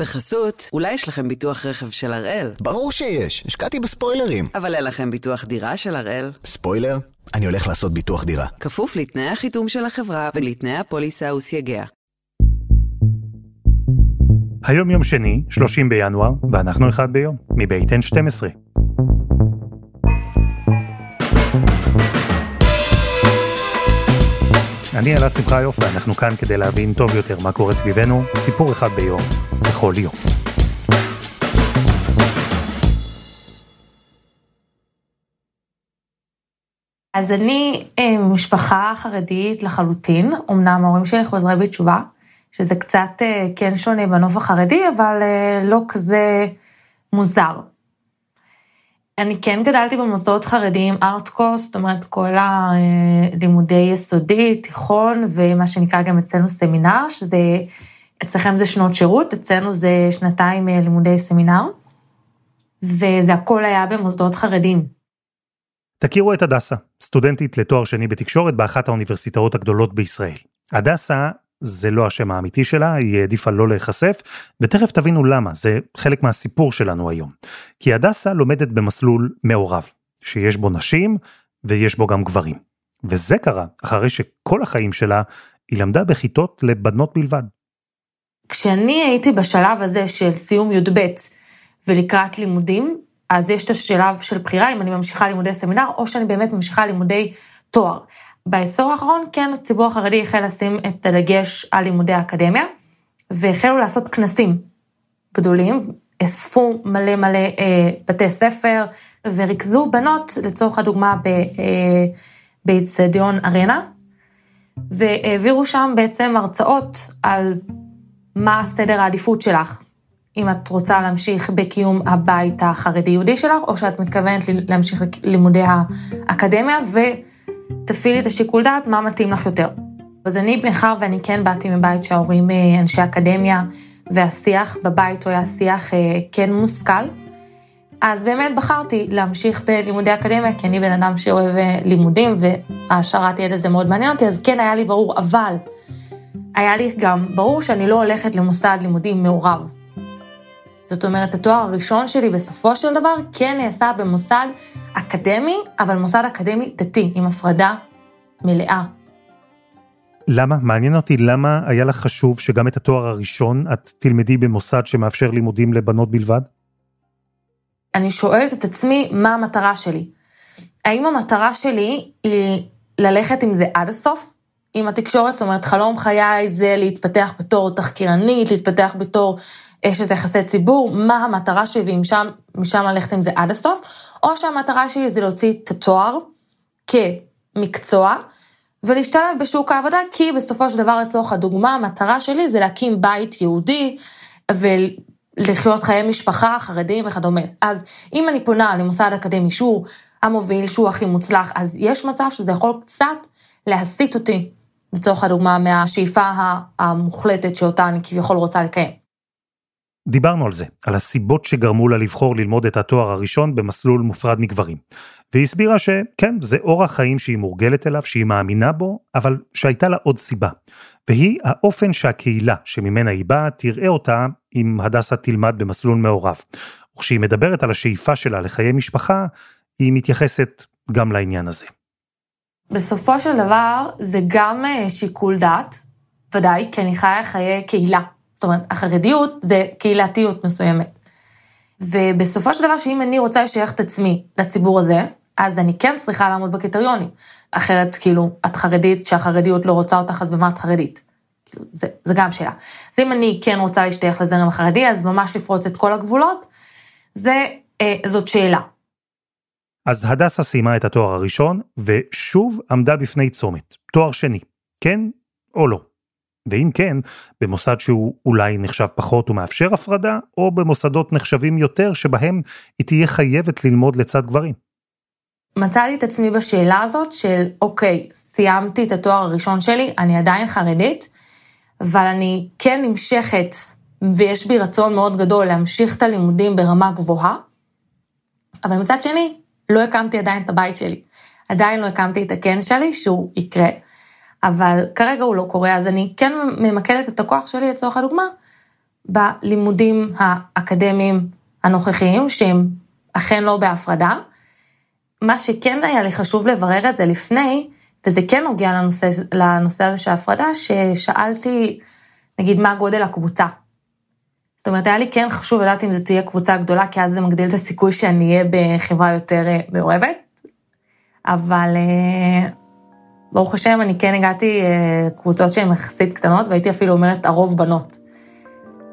בחסות, אולי יש לכם ביטוח רכב של הראל? ברור שיש, השקעתי בספוילרים. אבל אין לכם ביטוח דירה של הראל? ספוילר? אני הולך לעשות ביטוח דירה. כפוף לתנאי החיתום של החברה ולתנאי הפוליסה וסייגיה. היום יום שני, 30 בינואר, ואנחנו אחד ביום, מבית N12. אני אלעד שמחה יופי, אנחנו כאן כדי להבין טוב יותר מה קורה סביבנו, סיפור אחד ביום, בכל יום. אז אני משפחה חרדית לחלוטין, אמנם ההורים שלי חוזרי בתשובה, שזה קצת כן שונה בנוף החרדי, אבל לא כזה מוזר. אני כן גדלתי במוסדות חרדיים, ארט-קורס, זאת אומרת כל הלימודי יסודי, תיכון, ומה שנקרא גם אצלנו סמינר, שזה, אצלכם זה שנות שירות, אצלנו זה שנתיים לימודי סמינר, וזה הכל היה במוסדות חרדיים. תכירו את הדסה, סטודנטית לתואר שני בתקשורת באחת האוניברסיטאות הגדולות בישראל. הדסה זה לא השם האמיתי שלה, היא העדיפה לא להיחשף, ותכף תבינו למה, זה חלק מהסיפור שלנו היום. כי הדסה לומדת במסלול מעורב, שיש בו נשים ויש בו גם גברים. וזה קרה אחרי שכל החיים שלה היא למדה בכיתות לבנות בלבד. כשאני הייתי בשלב הזה של סיום י"ב ולקראת לימודים, אז יש את השלב של בחירה, אם אני ממשיכה לימודי סמינר או שאני באמת ממשיכה לימודי תואר. בעשור האחרון, כן, הציבור החרדי החל לשים את הדגש על לימודי האקדמיה, והחלו לעשות כנסים גדולים, אספו מלא מלא בתי ספר, וריכזו בנות, לצורך הדוגמה באצטדיון ארנה, והעבירו שם בעצם הרצאות על מה סדר העדיפות שלך, אם את רוצה להמשיך בקיום הבית החרדי-יהודי שלך, או שאת מתכוונת להמשיך לימודי האקדמיה, תפעילי את השיקול דעת, מה מתאים לך יותר. אז אני מאחר ואני כן באתי מבית שההורים אנשי אקדמיה, והשיח בבית הוא היה שיח כן מושכל, אז באמת בחרתי להמשיך בלימודי אקדמיה, כי אני בן אדם שאוהב לימודים, והשארת ידע זה מאוד מעניין אותי, אז כן היה לי ברור, אבל היה לי גם ברור שאני לא הולכת למוסד לימודים מעורב. זאת אומרת, התואר הראשון שלי בסופו של דבר כן נעשה במוסד אקדמי, אבל מוסד אקדמי דתי, עם הפרדה מלאה. למה? מעניין אותי למה היה לך חשוב שגם את התואר הראשון את תלמדי במוסד שמאפשר לימודים לבנות בלבד? אני שואלת את עצמי מה המטרה שלי. האם המטרה שלי היא ללכת עם זה עד הסוף? עם התקשורת, זאת אומרת, חלום חיי זה להתפתח בתור תחקירנית, להתפתח בתור אשת יחסי ציבור, מה המטרה שלי, ואם משם ללכת עם זה עד הסוף, או שהמטרה שלי זה להוציא את התואר כמקצוע, ולהשתלב בשוק העבודה, כי בסופו של דבר לצורך הדוגמה, המטרה שלי זה להקים בית יהודי, ולחיות חיי משפחה, חרדים וכדומה. אז אם אני פונה למוסד אקדמי שהוא המוביל, שהוא הכי מוצלח, אז יש מצב שזה יכול קצת להסיט אותי, לצורך הדוגמה, מהשאיפה המוחלטת שאותה אני כביכול רוצה לקיים. דיברנו על זה, על הסיבות שגרמו לה לבחור ללמוד את התואר הראשון במסלול מופרד מגברים. והיא הסבירה שכן, זה אורח חיים שהיא מורגלת אליו, שהיא מאמינה בו, אבל שהייתה לה עוד סיבה. והיא האופן שהקהילה שממנה היא באה תראה אותה אם הדסה תלמד במסלול מעורב. וכשהיא מדברת על השאיפה שלה לחיי משפחה, היא מתייחסת גם לעניין הזה. בסופו של דבר זה גם שיקול דעת, ודאי, כי אני חיה חיי קהילה. זאת אומרת, החרדיות זה קהילתיות מסוימת. ובסופו של דבר, שאם אני רוצה לשייך את עצמי לציבור הזה, אז אני כן צריכה לעמוד בקריטריונים. אחרת, כאילו, את חרדית, שהחרדיות לא רוצה אותך, אז במה את חרדית? כאילו, זה גם שאלה. אז אם אני כן רוצה להשתייך לזרם החרדי, אז ממש לפרוץ את כל הגבולות, זאת שאלה. אז הדסה סיימה את התואר הראשון, ושוב עמדה בפני צומת. תואר שני, כן או לא? ואם כן, במוסד שהוא אולי נחשב פחות ומאפשר הפרדה, או במוסדות נחשבים יותר שבהם היא תהיה חייבת ללמוד לצד גברים. מצאתי את עצמי בשאלה הזאת של, אוקיי, סיימתי את התואר הראשון שלי, אני עדיין חרדית, אבל אני כן נמשכת, ויש בי רצון מאוד גדול להמשיך את הלימודים ברמה גבוהה, אבל מצד שני, לא הקמתי עדיין את הבית שלי. עדיין לא הקמתי את הכן שלי, שהוא יקרה. אבל כרגע הוא לא קורה, אז אני כן ממקדת את הכוח שלי לצורך הדוגמה, בלימודים האקדמיים הנוכחיים, שהם אכן לא בהפרדה. מה שכן היה לי חשוב לברר את זה לפני, וזה כן נוגע לנושא הזה של ההפרדה, ששאלתי, נגיד, מה גודל הקבוצה. זאת אומרת, היה לי כן חשוב לדעת אם זו תהיה קבוצה גדולה, כי אז זה מגדיל את הסיכוי שאני אהיה בחברה יותר מעורבת. אבל ברוך השם, אני כן הגעתי קבוצות שהן יחסית קטנות, והייתי אפילו אומרת, הרוב בנות.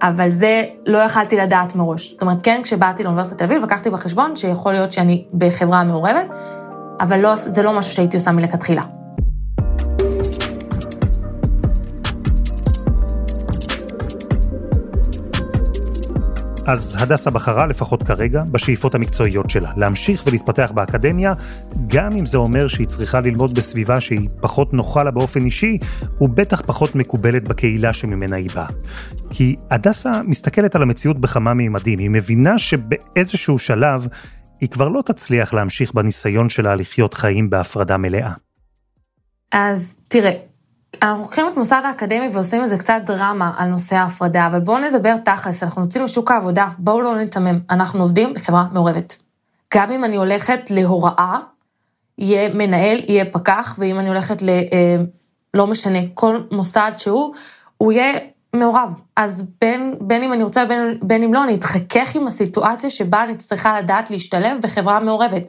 אבל זה לא יכלתי לדעת מראש. זאת אומרת, כן, כשבאתי לאוניברסיטת תל אביב, לקחתי בחשבון שיכול להיות שאני בחברה מעורבת, אבל לא, זה לא משהו שהייתי עושה מלכתחילה. אז הדסה בחרה, לפחות כרגע, בשאיפות המקצועיות שלה, להמשיך ולהתפתח באקדמיה, גם אם זה אומר שהיא צריכה ללמוד בסביבה שהיא פחות נוחה לה באופן אישי, ובטח פחות מקובלת בקהילה שממנה היא באה. כי הדסה מסתכלת על המציאות בכמה מימדים, היא מבינה שבאיזשהו שלב היא כבר לא תצליח להמשיך בניסיון שלה לחיות חיים בהפרדה מלאה. אז תראה, אנחנו לוקחים את מוסד האקדמי ועושים איזה קצת דרמה על נושא ההפרדה, אבל בואו נדבר תכלס, אנחנו נוצאים לשוק העבודה, בואו לא נתמם, אנחנו עובדים בחברה מעורבת. גם אם אני הולכת להוראה, יהיה מנהל, יהיה פקח, ואם אני הולכת לא משנה, כל מוסד שהוא, הוא יהיה מעורב. אז בין אם אני רוצה, בין אם לא, אני אתחכך עם הסיטואציה שבה אני צריכה לדעת להשתלב בחברה מעורבת.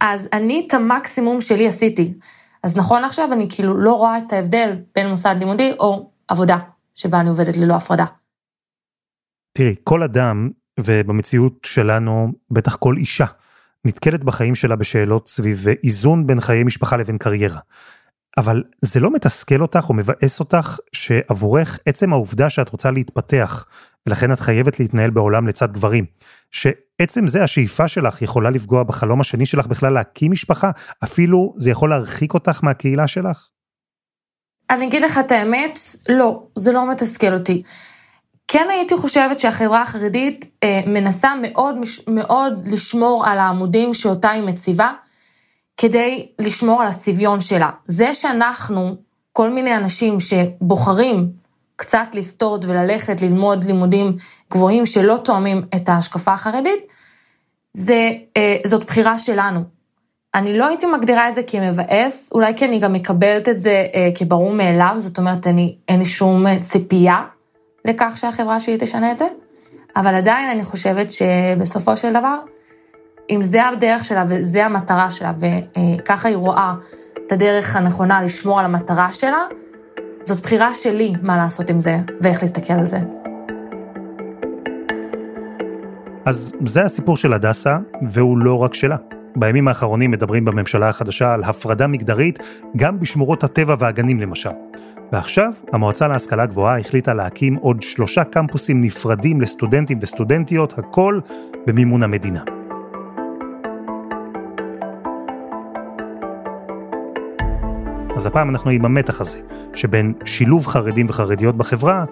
אז אני את המקסימום שלי עשיתי. אז נכון עכשיו אני כאילו לא רואה את ההבדל בין מוסד לימודי או עבודה שבה אני עובדת ללא הפרדה. תראי, כל אדם, ובמציאות שלנו בטח כל אישה, נתקלת בחיים שלה בשאלות סביב איזון בין חיי משפחה לבין קריירה. אבל זה לא מתסכל אותך או מבאס אותך שעבורך עצם העובדה שאת רוצה להתפתח, ולכן את חייבת להתנהל בעולם לצד גברים, שעצם זה השאיפה שלך יכולה לפגוע בחלום השני שלך בכלל להקים משפחה, אפילו זה יכול להרחיק אותך מהקהילה שלך? אני אגיד לך את האמת, לא, זה לא מתסכל אותי. כן הייתי חושבת שהחברה החרדית מנסה מאוד מאוד לשמור על העמודים שאותה היא מציבה, כדי לשמור על הצביון שלה. זה שאנחנו, כל מיני אנשים שבוחרים קצת לסתות וללכת ללמוד לימודים גבוהים שלא תואמים את ההשקפה החרדית, זאת בחירה שלנו. אני לא הייתי מגדירה את זה כמבאס, אולי כי אני גם מקבלת את זה כברור מאליו, זאת אומרת, אין לי שום ציפייה לכך שהחברה שלי תשנה את זה, אבל עדיין אני חושבת שבסופו של דבר, אם זה הדרך שלה וזה המטרה שלה, וככה היא רואה את הדרך הנכונה לשמור על המטרה שלה, זאת בחירה שלי מה לעשות עם זה, ואיך להסתכל על זה. אז זה הסיפור של הדסה, והוא לא רק שלה. בימים האחרונים מדברים בממשלה החדשה על הפרדה מגדרית, גם בשמורות הטבע והגנים למשל. ועכשיו, המועצה להשכלה גבוהה החליטה להקים עוד 3 קמפוסים נפרדים לסטודנטים וסטודנטיות, הכל במימון המדינה. אז הפעם אנחנו עם המתח הזה, שבין שילוב חרדים וחרדיות בחברה,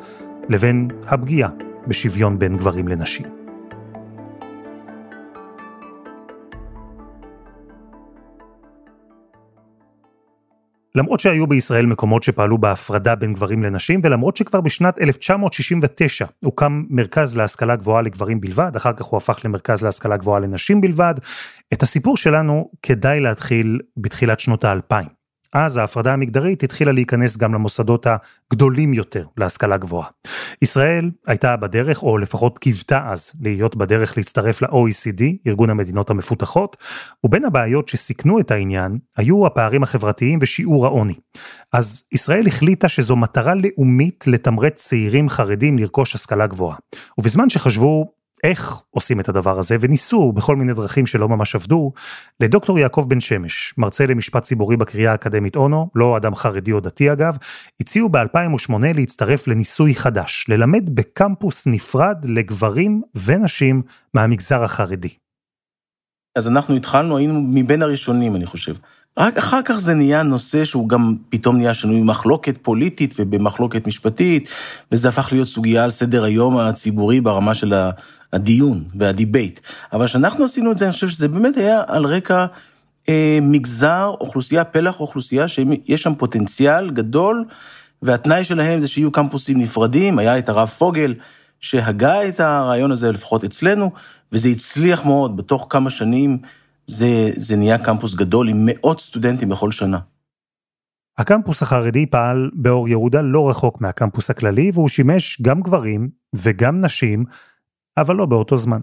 לבין הפגיעה בשוויון בין גברים לנשים. למרות שהיו בישראל מקומות שפעלו בהפרדה בין גברים לנשים, ולמרות שכבר בשנת 1969 הוקם מרכז להשכלה גבוהה לגברים בלבד, אחר כך הוא הפך למרכז להשכלה גבוהה לנשים בלבד, את הסיפור שלנו כדאי להתחיל בתחילת שנות ה-2000. אז ההפרדה המגדרית התחילה להיכנס גם למוסדות הגדולים יותר להשכלה גבוהה. ישראל הייתה בדרך, או לפחות קיוותה אז, להיות בדרך להצטרף ל-OECD, ארגון המדינות המפותחות, ובין הבעיות שסיכנו את העניין, היו הפערים החברתיים ושיעור העוני. אז ישראל החליטה שזו מטרה לאומית לתמרץ צעירים חרדים לרכוש השכלה גבוהה. ובזמן שחשבו איך עושים את הדבר הזה, וניסו בכל מיני דרכים שלא ממש עבדו, לדוקטור יעקב בן שמש, מרצה למשפט ציבורי בקריה האקדמית אונו, לא אדם חרדי או דתי אגב, הציעו ב-2008 להצטרף לניסוי חדש, ללמד בקמפוס נפרד לגברים ונשים מהמגזר החרדי. אז אנחנו התחלנו, היינו מבין הראשונים אני חושב, רק אחר כך זה נהיה נושא שהוא גם פתאום נהיה שנוי במחלוקת פוליטית ובמחלוקת משפטית, וזה הפך להיות סוגיה על סדר היום הציבורי ברמה של הדיון והדיבייט. אבל כשאנחנו עשינו את זה, אני חושב שזה באמת היה על רקע מגזר, אוכלוסייה, פלח אוכלוסייה, שיש שם פוטנציאל גדול, והתנאי שלהם זה שיהיו קמפוסים נפרדים, היה את הרב פוגל שהגה את הרעיון הזה לפחות אצלנו, וזה הצליח מאוד, בתוך כמה שנים זה נהיה קמפוס גדול עם מאות סטודנטים בכל שנה. הקמפוס החרדי פעל באור ירודה לא רחוק מהקמפוס הכללי, והוא שימש גם גברים וגם נשים, אבל לא באותו זמן.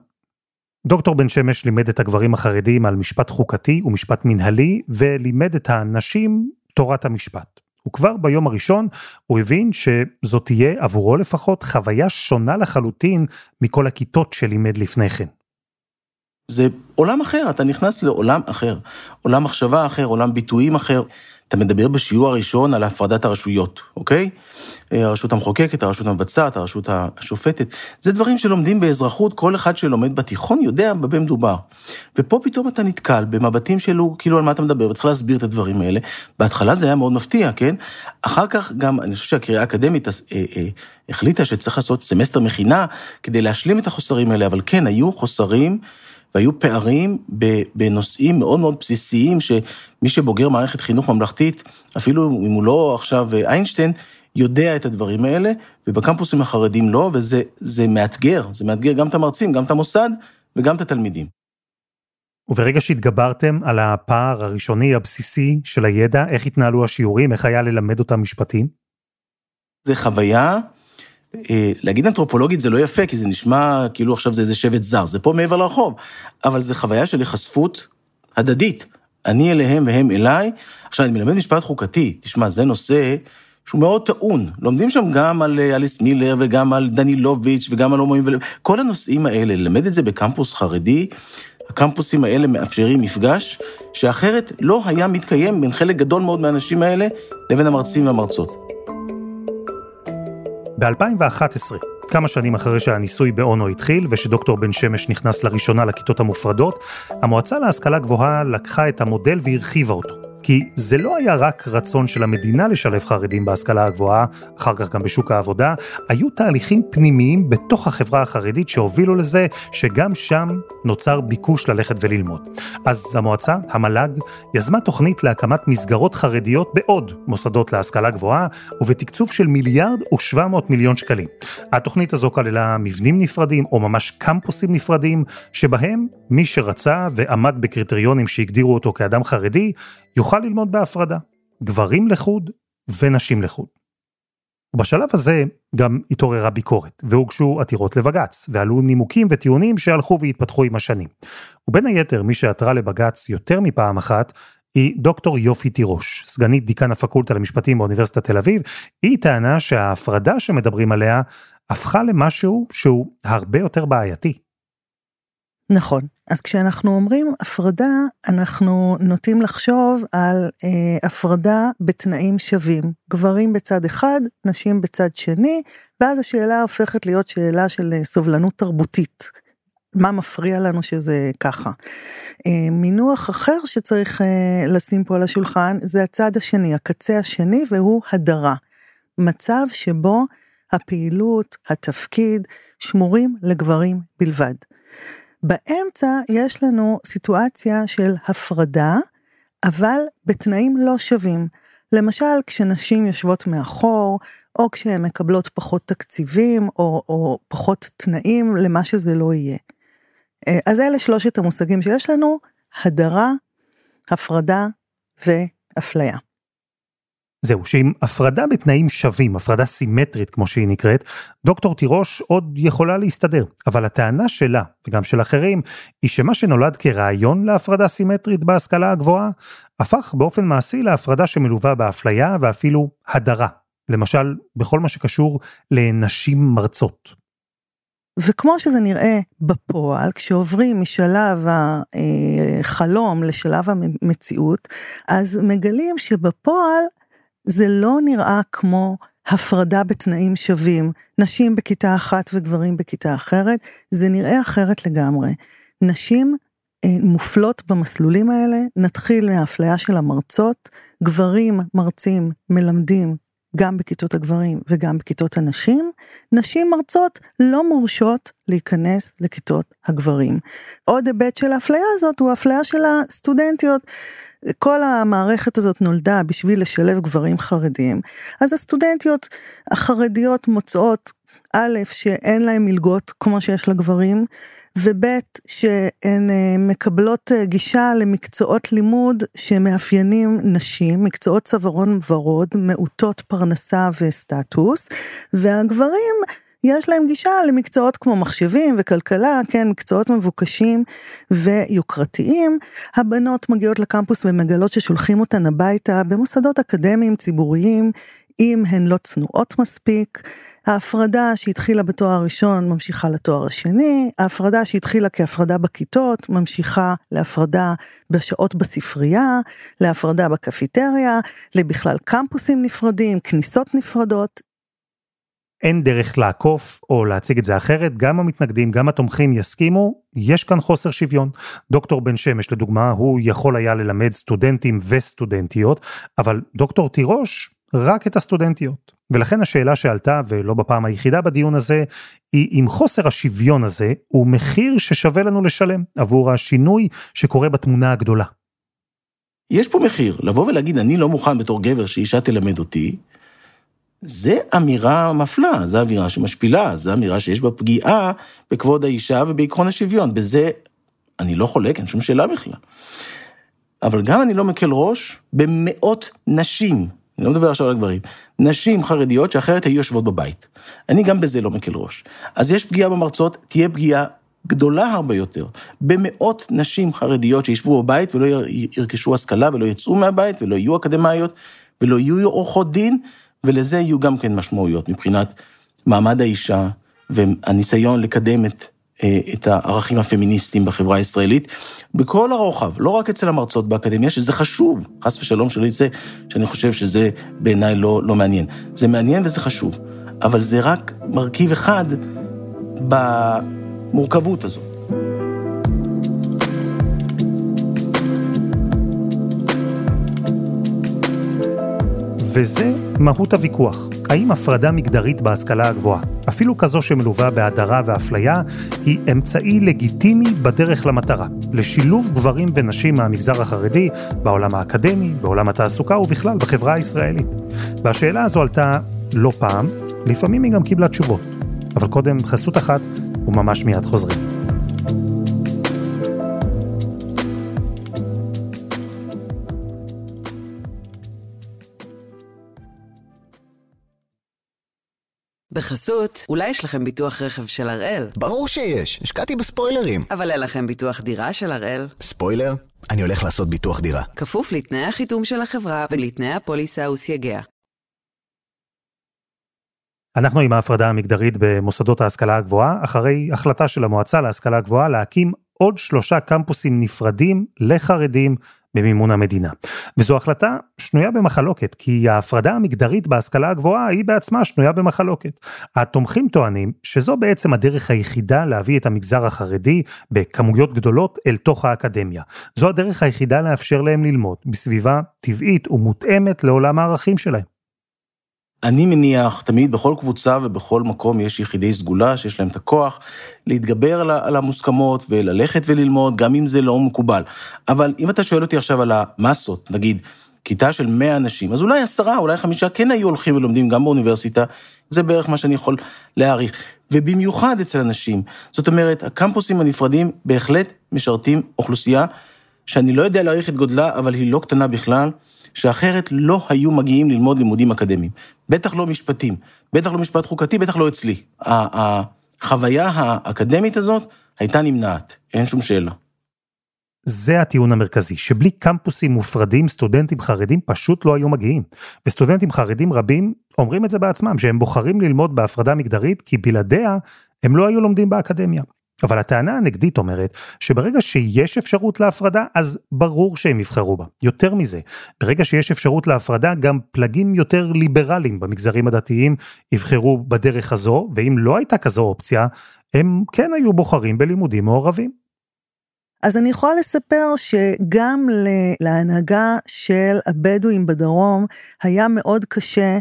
דוקטור בן שמש לימד את הגברים החרדים על משפט חוקתי ומשפט מנהלי, ולימד את הנשים תורת המשפט. וכבר ביום הראשון הוא הבין שזאת תהיה עבורו לפחות חוויה שונה לחלוטין מכל הכיתות שלימד לפני כן. זה עולם אחר, אתה נכנס לעולם אחר, עולם מחשבה אחר, עולם ביטויים אחר. אתה מדבר בשיעור הראשון על הפרדת הרשויות, אוקיי? הרשות המחוקקת, הרשות המבצעת, הרשות השופטת, זה דברים שלומדים באזרחות, כל אחד שלומד בתיכון יודע במה מדובר. ופה פתאום אתה נתקל במבטים שלו, כאילו על מה אתה מדבר, וצריך להסביר את הדברים האלה. בהתחלה זה היה מאוד מפתיע, כן? אחר כך גם, אני חושב שהקריאה האקדמית החליטה שצריך לעשות סמסטר מכינה, כדי להשלים את החוסרים האלה, אבל כן, היו חוסרים, והיו פערים בנושאים מאוד מאוד בסיסיים, שמי שבוגר מערכת חינוך ממלכתית, אפילו אם הוא לא עכשיו איינשטיין, יודע את הדברים האלה, ובקמפוסים החרדים לא, וזה מאתגר, זה מאתגר גם את המרצים, גם את המוסד, וגם את התלמידים. וברגע שהתגברתם על הפער הראשוני הבסיסי של הידע, איך התנהלו השיעורים, איך היה ללמד אותם משפטים? זה חוויה... להגיד אנתרופולוגית זה לא יפה, כי זה נשמע כאילו עכשיו זה איזה שבט זר, זה פה מעבר לרחוב, אבל זה חוויה של החשפות הדדית, אני אליהם והם אליי. עכשיו אני מלמד משפט חוקתי, תשמע, זה נושא שהוא מאוד טעון, לומדים שם גם על אליס מילר וגם על דנילוביץ' וגם על הומואים, כל הנושאים האלה, ללמד את זה בקמפוס חרדי, הקמפוסים האלה מאפשרים מפגש, שאחרת לא היה מתקיים בין חלק גדול מאוד מהאנשים האלה, לבין המרצים והמרצות. ב-2011, כמה שנים אחרי שהניסוי באונו התחיל, ושדוקטור בן שמש נכנס לראשונה לכיתות המופרדות, המועצה להשכלה גבוהה לקחה את המודל והרחיבה אותו. כי זה לא היה רק רצון של המדינה לשלב חרדים בהשכלה הגבוהה, אחר כך גם בשוק העבודה, היו תהליכים פנימיים בתוך החברה החרדית שהובילו לזה שגם שם נוצר ביקוש ללכת וללמוד. אז המועצה, המל"ג, יזמה תוכנית להקמת מסגרות חרדיות בעוד מוסדות להשכלה גבוהה, ובתקצוב של 1,700 מיליון שקלים. התוכנית הזו כללה מבנים נפרדים, או ממש קמפוסים נפרדים, שבהם מי שרצה ועמד בקריטריונים שהגדירו אותו כאדם חרדי, יוכל ללמוד בהפרדה, גברים לחוד ונשים לחוד. ובשלב הזה גם התעוררה ביקורת, והוגשו עתירות לבגץ, ועלו נימוקים וטיעונים שהלכו והתפתחו עם השנים. ובין היתר, מי שעתרה לבגץ יותר מפעם אחת, היא דוקטור יופי תירוש, סגנית דיקן הפקולטה למשפטים באוניברסיטת תל אביב. היא טענה שההפרדה שמדברים עליה, הפכה למשהו שהוא הרבה יותר בעייתי. נכון. אז כשאנחנו אומרים הפרדה, אנחנו נוטים לחשוב על הפרדה בתנאים שווים. גברים בצד אחד, נשים בצד שני, ואז השאלה הופכת להיות שאלה של סובלנות תרבותית. מה מפריע לנו שזה ככה? מינוח אחר שצריך לשים פה על השולחן, זה הצד השני, הקצה השני, והוא הדרה. מצב שבו הפעילות, התפקיד, שמורים לגברים בלבד. באמצע יש לנו סיטואציה של הפרדה, אבל בתנאים לא שווים. למשל, כשנשים יושבות מאחור, או כשהן מקבלות פחות תקציבים, או פחות תנאים, למה שזה לא יהיה. אז אלה שלושת המושגים שיש לנו, הדרה, הפרדה ואפליה. זהו, שעם הפרדה בתנאים שווים, הפרדה סימטרית כמו שהיא נקראת, דוקטור תירוש עוד יכולה להסתדר, אבל הטענה שלה, וגם של אחרים, היא שמה שנולד כרעיון להפרדה סימטרית בהשכלה הגבוהה, הפך באופן מעשי להפרדה שמלווה באפליה ואפילו הדרה, למשל בכל מה שקשור לנשים מרצות. וכמו שזה נראה בפועל, כשעוברים משלב החלום לשלב המציאות, אז מגלים שבפועל זה לא נראה כמו הפרדה בתנאים שווים, נשים בכיתה אחת וגברים בכיתה אחרת, זה נראה אחרת לגמרי. נשים מופלות במסלולים האלה, נתחיל מהאפליה של המרצות, גברים מרצים מלמדים גם בכיתות הגברים וגם בכיתות הנשים, נשים מרצות לא מורשות להיכנס לכיתות הגברים. עוד היבט של האפליה הזאת הוא האפליה של הסטודנטיות. כל המערכת הזאת נולדה בשביל לשלב גברים חרדים. אז הסטודנטיות החרדיות מוצאות א', שאין להם מלגות כמו שיש לגברים, וב' שהן מקבלות גישה למקצועות לימוד שמאפיינים נשים, מקצועות צווארון ורוד, מעוטות פרנסה וסטטוס, והגברים יש להם גישה למקצועות כמו מחשבים וכלכלה, כן, מקצועות מבוקשים ויוקרתיים. הבנות מגיעות לקמפוס ומגלות ששולחים אותן הביתה במוסדות אקדמיים ציבוריים, אם הן לא צנועות מספיק. ההפרדה שהתחילה בתואר הראשון ממשיכה לתואר השני, ההפרדה שהתחילה כהפרדה בכיתות ממשיכה להפרדה בשעות בספרייה, להפרדה בקפיטריה, לבכלל קמפוסים נפרדים, כניסות נפרדות. אין דרך לעקוף או להציג את זה אחרת, גם המתנגדים, גם התומכים יסכימו, יש כאן חוסר שוויון. דוקטור בן שמש לדוגמה, הוא יכול היה ללמד סטודנטים וסטודנטיות, אבל דוקטור תירוש רק את הסטודנטיות. ולכן השאלה שעלתה, ולא בפעם היחידה בדיון הזה, היא אם חוסר השוויון הזה הוא מחיר ששווה לנו לשלם עבור השינוי שקורה בתמונה הגדולה. יש פה מחיר, לבוא ולהגיד אני לא מוכן בתור גבר שאישה תלמד אותי, זה אמירה מפלה, זה אמירה שמשפילה, זה אמירה שיש בה פגיעה בכבוד האישה ובעקרון השוויון, בזה אני לא חולק, אין שום שאלה בכלל. אבל גם אני לא מקל ראש במאות נשים, אני לא מדבר עכשיו על הגברים, נשים חרדיות שאחרת היו יושבות בבית. אני גם בזה לא מקל ראש. אז יש פגיעה במרצות, תהיה פגיעה גדולה הרבה יותר. במאות נשים חרדיות שישבו בבית ולא ירכשו השכלה, ולא יצאו מהבית, ולא יהיו אקדמאיות, ולא יהיו עורכות דין, ולזה יהיו גם כן משמעויות מבחינת מעמד האישה, והניסיון לקדם את הערכים הפמיניסטיים בחברה הישראלית, בכל הרוחב, לא רק אצל המרצות באקדמיה, שזה חשוב, חס ושלום שלא יצא, שאני חושב שזה בעיניי לא מעניין. זה מעניין וזה חשוב, אבל זה רק מרכיב אחד במורכבות הזאת. וזה מהות הוויכוח. האם הפרדה מגדרית בהשכלה הגבוהה, אפילו כזו שמלווה בהדרה ואפליה, היא אמצעי לגיטימי בדרך למטרה, לשילוב גברים ונשים מהמגזר החרדי, בעולם האקדמי, בעולם התעסוקה ובכלל בחברה הישראלית? והשאלה הזו עלתה לא פעם, לפעמים היא גם קיבלה תשובות. אבל קודם חסות אחת וממש מיד חוזרים. בחסות, אולי יש לכם ביטוח רכב של הראל? ברור שיש, השקעתי בספוילרים. אבל אין לכם ביטוח דירה של הראל? ספוילר? אני הולך לעשות ביטוח דירה. כפוף לתנאי החיתום של החברה ולתנאי הפוליסה וסייגיה. אנחנו עם ההפרדה המגדרית במוסדות ההשכלה הגבוהה, אחרי החלטה של המועצה להשכלה הגבוהה להקים עוד 3 קמפוסים נפרדים לחרדים במימון המדינה. וזו החלטה שנויה במחלוקת, כי ההפרדה המגדרית בהשכלה הגבוהה היא בעצמה שנויה במחלוקת. התומכים טוענים שזו בעצם הדרך היחידה להביא את המגזר החרדי בכמויות גדולות אל תוך האקדמיה. זו הדרך היחידה לאפשר להם ללמוד בסביבה טבעית ומותאמת לעולם הערכים שלהם. אני מניח, תמיד בכל קבוצה ובכל מקום יש יחידי סגולה שיש להם את הכוח להתגבר על המוסכמות וללכת וללמוד, גם אם זה לא מקובל. אבל אם אתה שואל אותי עכשיו על המסות, נגיד, כיתה של 100 אנשים, אז אולי 10, אולי 5, כן היו הולכים ולומדים גם באוניברסיטה, זה בערך מה שאני יכול להעריך. ובמיוחד אצל אנשים, זאת אומרת, הקמפוסים הנפרדים בהחלט משרתים אוכלוסייה, שאני לא יודע להעריך את גודלה, אבל היא לא קטנה בכלל, שאחרת לא היו מגיעים ללמוד לימודים אקדמיים. בטח לא משפטים, בטח לא משפט חוקתי, בטח לא אצלי. החוויה האקדמית הזאת הייתה נמנעת, אין שום שאלה. זה הטיעון המרכזי, שבלי קמפוסים מופרדים, סטודנטים חרדים פשוט לא היו מגיעים. וסטודנטים חרדים רבים אומרים את זה בעצמם, שהם בוחרים ללמוד בהפרדה מגדרית, כי בלעדיה הם לא היו לומדים באקדמיה. אבל הטענה הנגדית אומרת שברגע שיש אפשרות להפרדה, אז ברור שהם יבחרו בה. יותר מזה, ברגע שיש אפשרות להפרדה, גם פלגים יותר ליברליים במגזרים הדתיים יבחרו בדרך הזו, ואם לא הייתה כזו אופציה, הם כן היו בוחרים בלימודים מעורבים. אז אני יכולה לספר שגם להנהגה של הבדואים בדרום היה מאוד קשה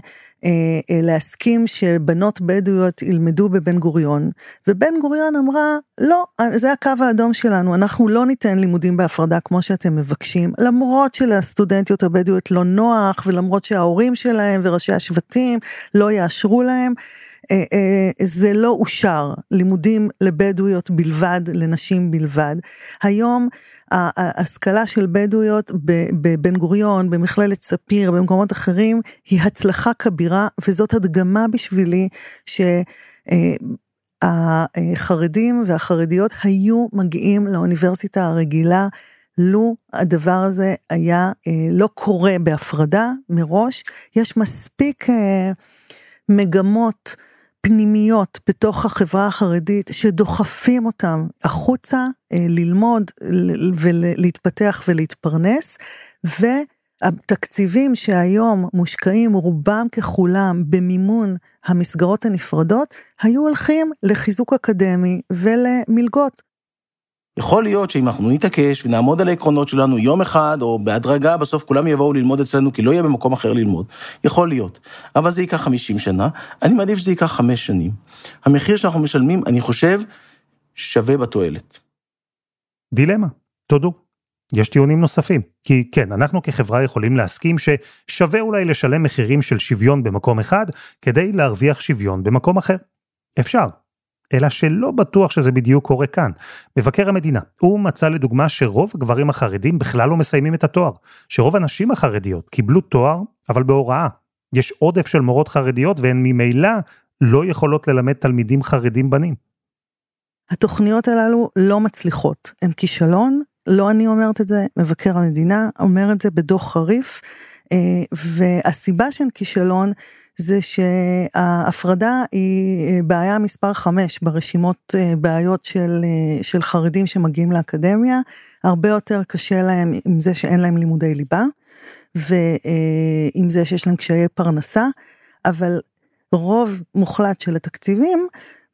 להסכים שבנות בדואיות ילמדו בבן גוריון, ובן גוריון אמרה, לא, זה הקו האדום שלנו, אנחנו לא ניתן לימודים בהפרדה כמו שאתם מבקשים, למרות שלסטודנטיות הבדואיות לא נוח, ולמרות שההורים שלהם וראשי השבטים לא יאשרו להם, זה לא אושר, לימודים לבדואיות בלבד, לנשים בלבד. היום ההשכלה של בדואיות בבן גוריון, במכללת ספיר, במקומות אחרים, היא הצלחה כבירה, וזאת הדגמה בשבילי שהחרדים והחרדיות היו מגיעים לאוניברסיטה הרגילה, לו הדבר הזה היה לא קורה בהפרדה מראש. יש מספיק מגמות פנימיות בתוך החברה החרדית שדוחפים אותם החוצה ללמוד ולהתפתח ולהתפרנס, והתקציבים שהיום מושקעים רובם ככולם במימון המסגרות הנפרדות היו הולכים לחיזוק אקדמי ולמלגות. יכול להיות שאם אנחנו נתעקש ונעמוד על העקרונות שלנו יום אחד, או בהדרגה, בסוף כולם יבואו ללמוד אצלנו, כי לא יהיה במקום אחר ללמוד. יכול להיות. אבל זה ייקח 50 שנה. אני מעדיף שזה ייקח 5 שנים. המחיר שאנחנו משלמים, אני חושב, שווה בתועלת. דילמה. תודו. יש טיעונים נוספים. כי כן, אנחנו כחברה יכולים להסכים ששווה אולי לשלם מחירים של שוויון במקום אחד, כדי להרוויח שוויון במקום אחר. אפשר. אלא שלא בטוח שזה בדיוק קורה כאן. מבקר המדינה, הוא מצא לדוגמה שרוב הגברים החרדים בכלל לא מסיימים את התואר, שרוב הנשים החרדיות קיבלו תואר, אבל בהוראה. יש עודף של מורות חרדיות, והן ממילא לא יכולות ללמד תלמידים חרדים בנים. התוכניות הללו לא מצליחות, הן כישלון, לא אני אומרת את זה, מבקר המדינה אומר את זה בדוח חריף, והסיבה של כישלון זה שההפרדה היא בעיה מספר 5 ברשימות בעיות של חרדים שמגיעים לאקדמיה, הרבה יותר קשה להם עם זה שאין להם לימודי ליבה, ועם זה שיש להם קשיי פרנסה, אבל רוב מוחלט של התקציבים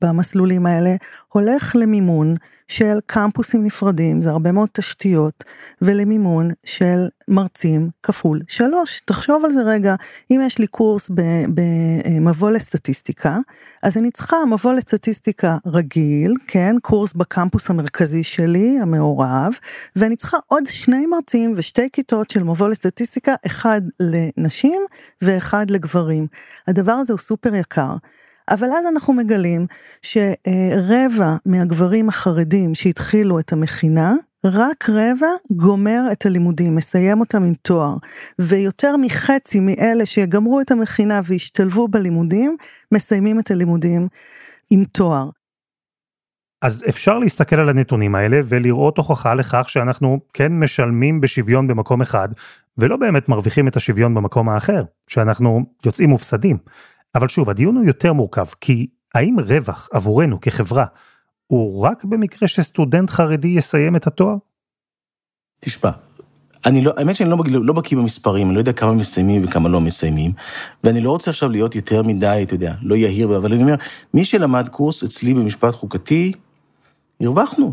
במסלולים האלה הולך למימון של קמפוסים נפרדים, זה הרבה מאוד תשתיות, ולמימון של מרצים כפול 3. תחשוב על זה רגע, אם יש לי קורס במבוא לסטטיסטיקה, אז אני צריכה מבוא לסטטיסטיקה רגיל, כן, קורס בקמפוס המרכזי שלי, המעורב, ואני צריכה עוד 2 מרצים ו2 כיתות של מבוא לסטטיסטיקה, אחד לנשים ואחד לגברים. הדבר הזה הוא סופר יקר. אבל אז אנחנו מגלים שרבע מהגברים החרדים שהתחילו את המכינה, רק רבע גומר את הלימודים, מסיים אותם עם תואר, ויותר מחצי מאלה שגמרו את המכינה והשתלבו בלימודים, מסיימים את הלימודים עם תואר. אז אפשר להסתכל על הנתונים האלה ולראות הוכחה לכך שאנחנו כן משלמים בשוויון במקום אחד, ולא באמת מרוויחים את השוויון במקום האחר, שאנחנו יוצאים מופסדים. אבל שוב, הדיון הוא יותר מורכב, כי האם רווח עבורנו כחברה הוא רק במקרה שסטודנט חרדי יסיים את התואר? תשמע, האמת שאני לא בקיא במספרים, אני לא יודע כמה מסיימים וכמה לא מסיימים, ואני לא רוצה עכשיו להיות יותר מדי, אתה יודע, לא יהיר, אבל אני אומר, מי שלמד קורס אצלי במשפט חוקתי, הרווחנו.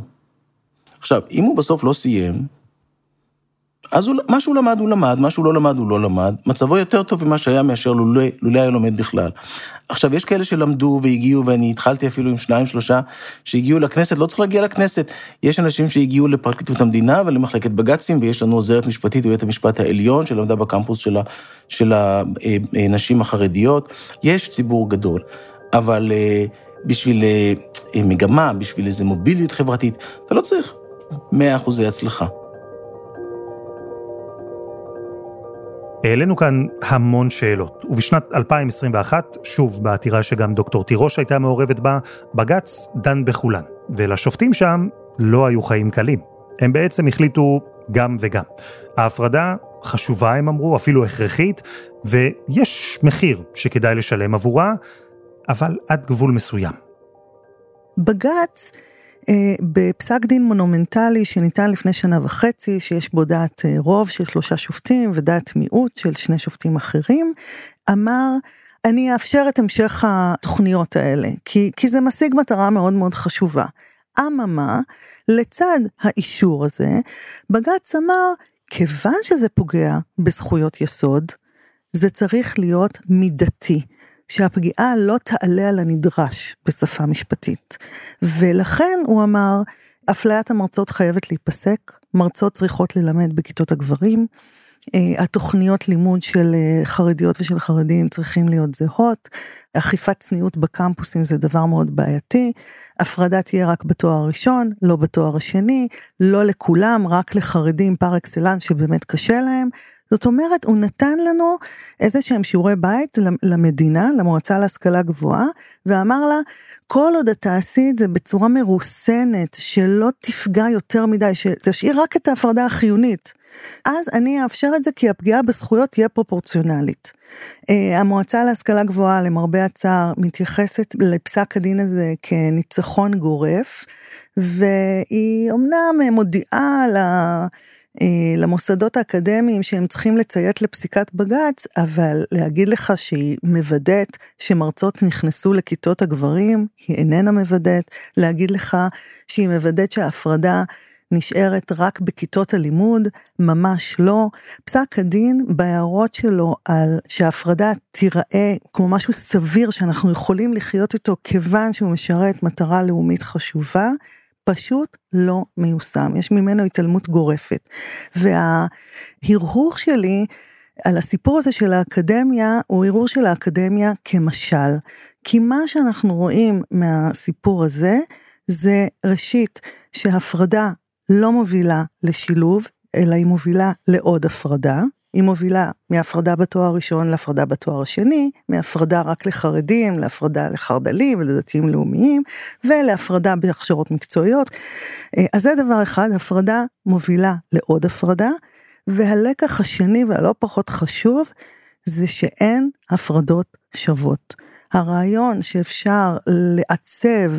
עכשיו, אם הוא בסוף לא סיים, אז מה שהוא למד הוא למד, מה שהוא לא למד הוא לא למד, מצבו יותר טוב ממה שהיה מאשר לולא היה לומד בכלל. עכשיו, יש כאלה שלמדו והגיעו, ואני התחלתי אפילו עם 2-3 שהגיעו לכנסת, לא צריך להגיע לכנסת, יש אנשים שהגיעו לפרקליטות המדינה ולמחלקת בגצים, ויש לנו עוזרת משפטית בבית המשפט העליון, שלמדה בקמפוס של הנשים החרדיות, יש ציבור גדול, אבל בשביל מגמה, בשביל איזו מוביליות חברתית, אתה לא צריך 100% הצלחה. העלינו כאן המון שאלות, ובשנת 2021, שוב בעתירה שגם דוקטור תירוש הייתה מעורבת בה, בגץ דן בכולן, ולשופטים שם לא היו חיים קלים. הם בעצם החליטו גם וגם. ההפרדה חשובה, הם אמרו, אפילו הכרחית, ויש מחיר שכדאי לשלם עבורה, אבל עד גבול מסוים. בגץ בפסק דין מונומנטלי שניתן לפני 1.5 שנה, שיש בו דעת רוב של 3 שופטים ודעת מיעוט של 2 שופטים אחרים, אמר, אני אאפשר את המשך התוכניות האלה, כי זה משיג מטרה מאוד מאוד חשובה. אממה, לצד האישור הזה, בג"ץ אמר, כיוון שזה פוגע בזכויות יסוד, זה צריך להיות מידתי, שהפגיעה לא תעלה על הנדרש בשפה משפטית. ולכן הוא אמר, אפליית המרצות חייבת להיפסק, מרצות צריכות ללמד בכיתות הגברים, התוכניות לימוד של חרדיות ושל חרדים צריכים להיות זהות, אכיפת צניעות בקמפוסים זה דבר מאוד בעייתי, הפרדה תהיה רק בתואר הראשון, לא בתואר השני, לא לכולם, רק לחרדים פר אקסלנס שבאמת קשה להם. זאת אומרת, הוא נתן לנו איזה שהם שיעורי בית למדינה, למועצה להשכלה גבוהה, ואמר לה, כל עוד תעשי את זה בצורה מרוסנת, שלא תפגע יותר מדי, שתשאיר רק את ההפרדה החיונית, אז אני אאפשר את זה כי הפגיעה בזכויות תהיה פרופורציונלית. המועצה להשכלה גבוהה, למרבה הצער, מתייחסת לפסק הדין הזה כניצחון גורף, והיא אומנם מודיעה למוסדות האקדמיים שהם צריכים לציית לפסיקת בגץ, אבל להגיד לך שהיא מוודאת שמרצות נכנסו לכיתות הגברים, היא איננה מוודאת, להגיד לך שהיא מוודאת שההפרדה נשארת רק בכיתות הלימוד, ממש לא. פסק הדין בהערות שלו על שההפרדה תיראה כמו משהו סביר שאנחנו יכולים לחיות איתו כיוון שהוא משרת מטרה לאומית חשובה, פשוט לא מיושם. יש ממנו התעלמות גורפת. וההרהור שלי על הסיפור הזה של האקדמיה, הוא הרהור של האקדמיה כמשל. כי מה שאנחנו רואים מהסיפור הזה, זה ראשית שהפרדה לא מובילה לשילוב, אלא היא מובילה לעוד הפרדה. היא מובילה מהפרדה בתואר הראשון להפרדה בתואר השני, מהפרדה רק לחרדים, להפרדה לחרדלים ולדתיים לאומיים, ולהפרדה בהכשרות מקצועיות. אז זה דבר אחד, הפרדה מובילה לעוד הפרדה, והלקח השני והלא פחות חשוב, זה שאין הפרדות שוות. הרעיון שאפשר לעצב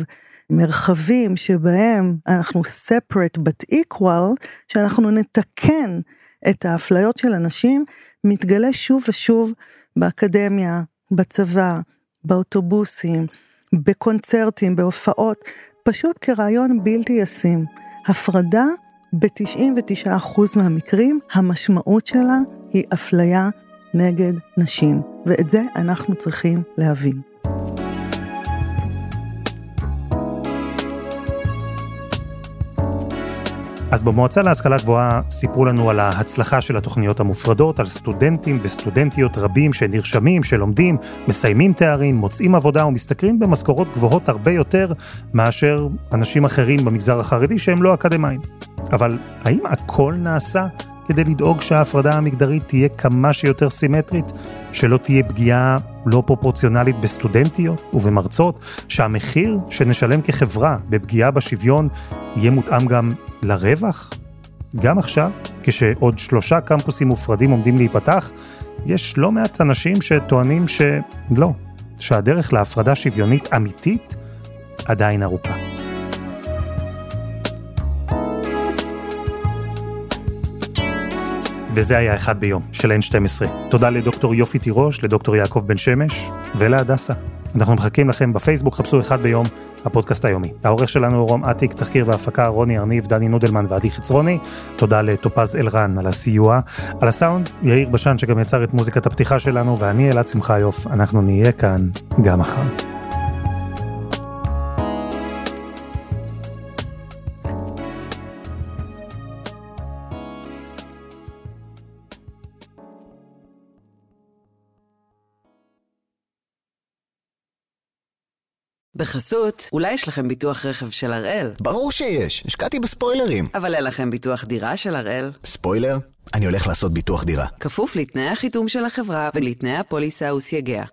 מרחבים שבהם אנחנו separate but equal, שאנחנו נתקן את האפליות של אנשים, מתגלה שוב ושוב באקדמיה, בצבא, באוטובוסים, בקונצרטים, בהופעות, פשוט כרעיון בלתי ישים. הפרדה ב-99% מהמקרים, המשמעות שלה היא אפליה נגד נשים, ואת זה אנחנו צריכים להבין. אז במועצה להשכלה גבוהה סיפרו לנו על ההצלחה של התוכניות המופרדות, על סטודנטים וסטודנטיות רבים שנרשמים, שלומדים, מסיימים תארים, מוצאים עבודה ומשתכרים במשכורות גבוהות הרבה יותר מאשר אנשים אחרים במגזר החרדי שהם לא אקדמיים. אבל האם הכל נעשה כדי לדאוג שההפרדה המגדרית תהיה כמה שיותר סימטרית, שלא תהיה פגיעה לא פרופורציונלית בסטודנטיות ובמרצות, שהמחיר שנשלם כחברה בפגיעה בשוויון יהיה מותאם גם לרווח? גם עכשיו, כשעוד 3 קמפוסים מופרדים עומדים להיפתח, יש לא מעט אנשים שטוענים שלא, שהדרך להפרדה שוויונית אמיתית עדיין ארוכה. וזה היה אחד ביום של N12. תודה לדוקטור יופי תירוש, לדוקטור יעקב בן שמש ולהדסה. אנחנו מחכים לכם בפייסבוק, חפשו אחד ביום, הפודקאסט היומי. העורך שלנו רום עתיק, תחקיר והפקה רוני ארניב, דני נודלמן ועדי חצרוני. תודה לטופז אלרן על הסיוע. על הסאונד, יאיר בשן שגם יצר את מוזיקת הפתיחה שלנו, ואני אלעד שמחיוף, אנחנו נהיה כאן גם מחר. בחסות, אולי יש לכם ביטוח רכב של הראל? ברור שיש, השקעתי בספוילרים. אבל אין לכם ביטוח דירה של הראל? ספוילר? אני הולך לעשות ביטוח דירה. כפוף לתנאי החיתום של החברה ולתנאי הפוליסה וסייגיה.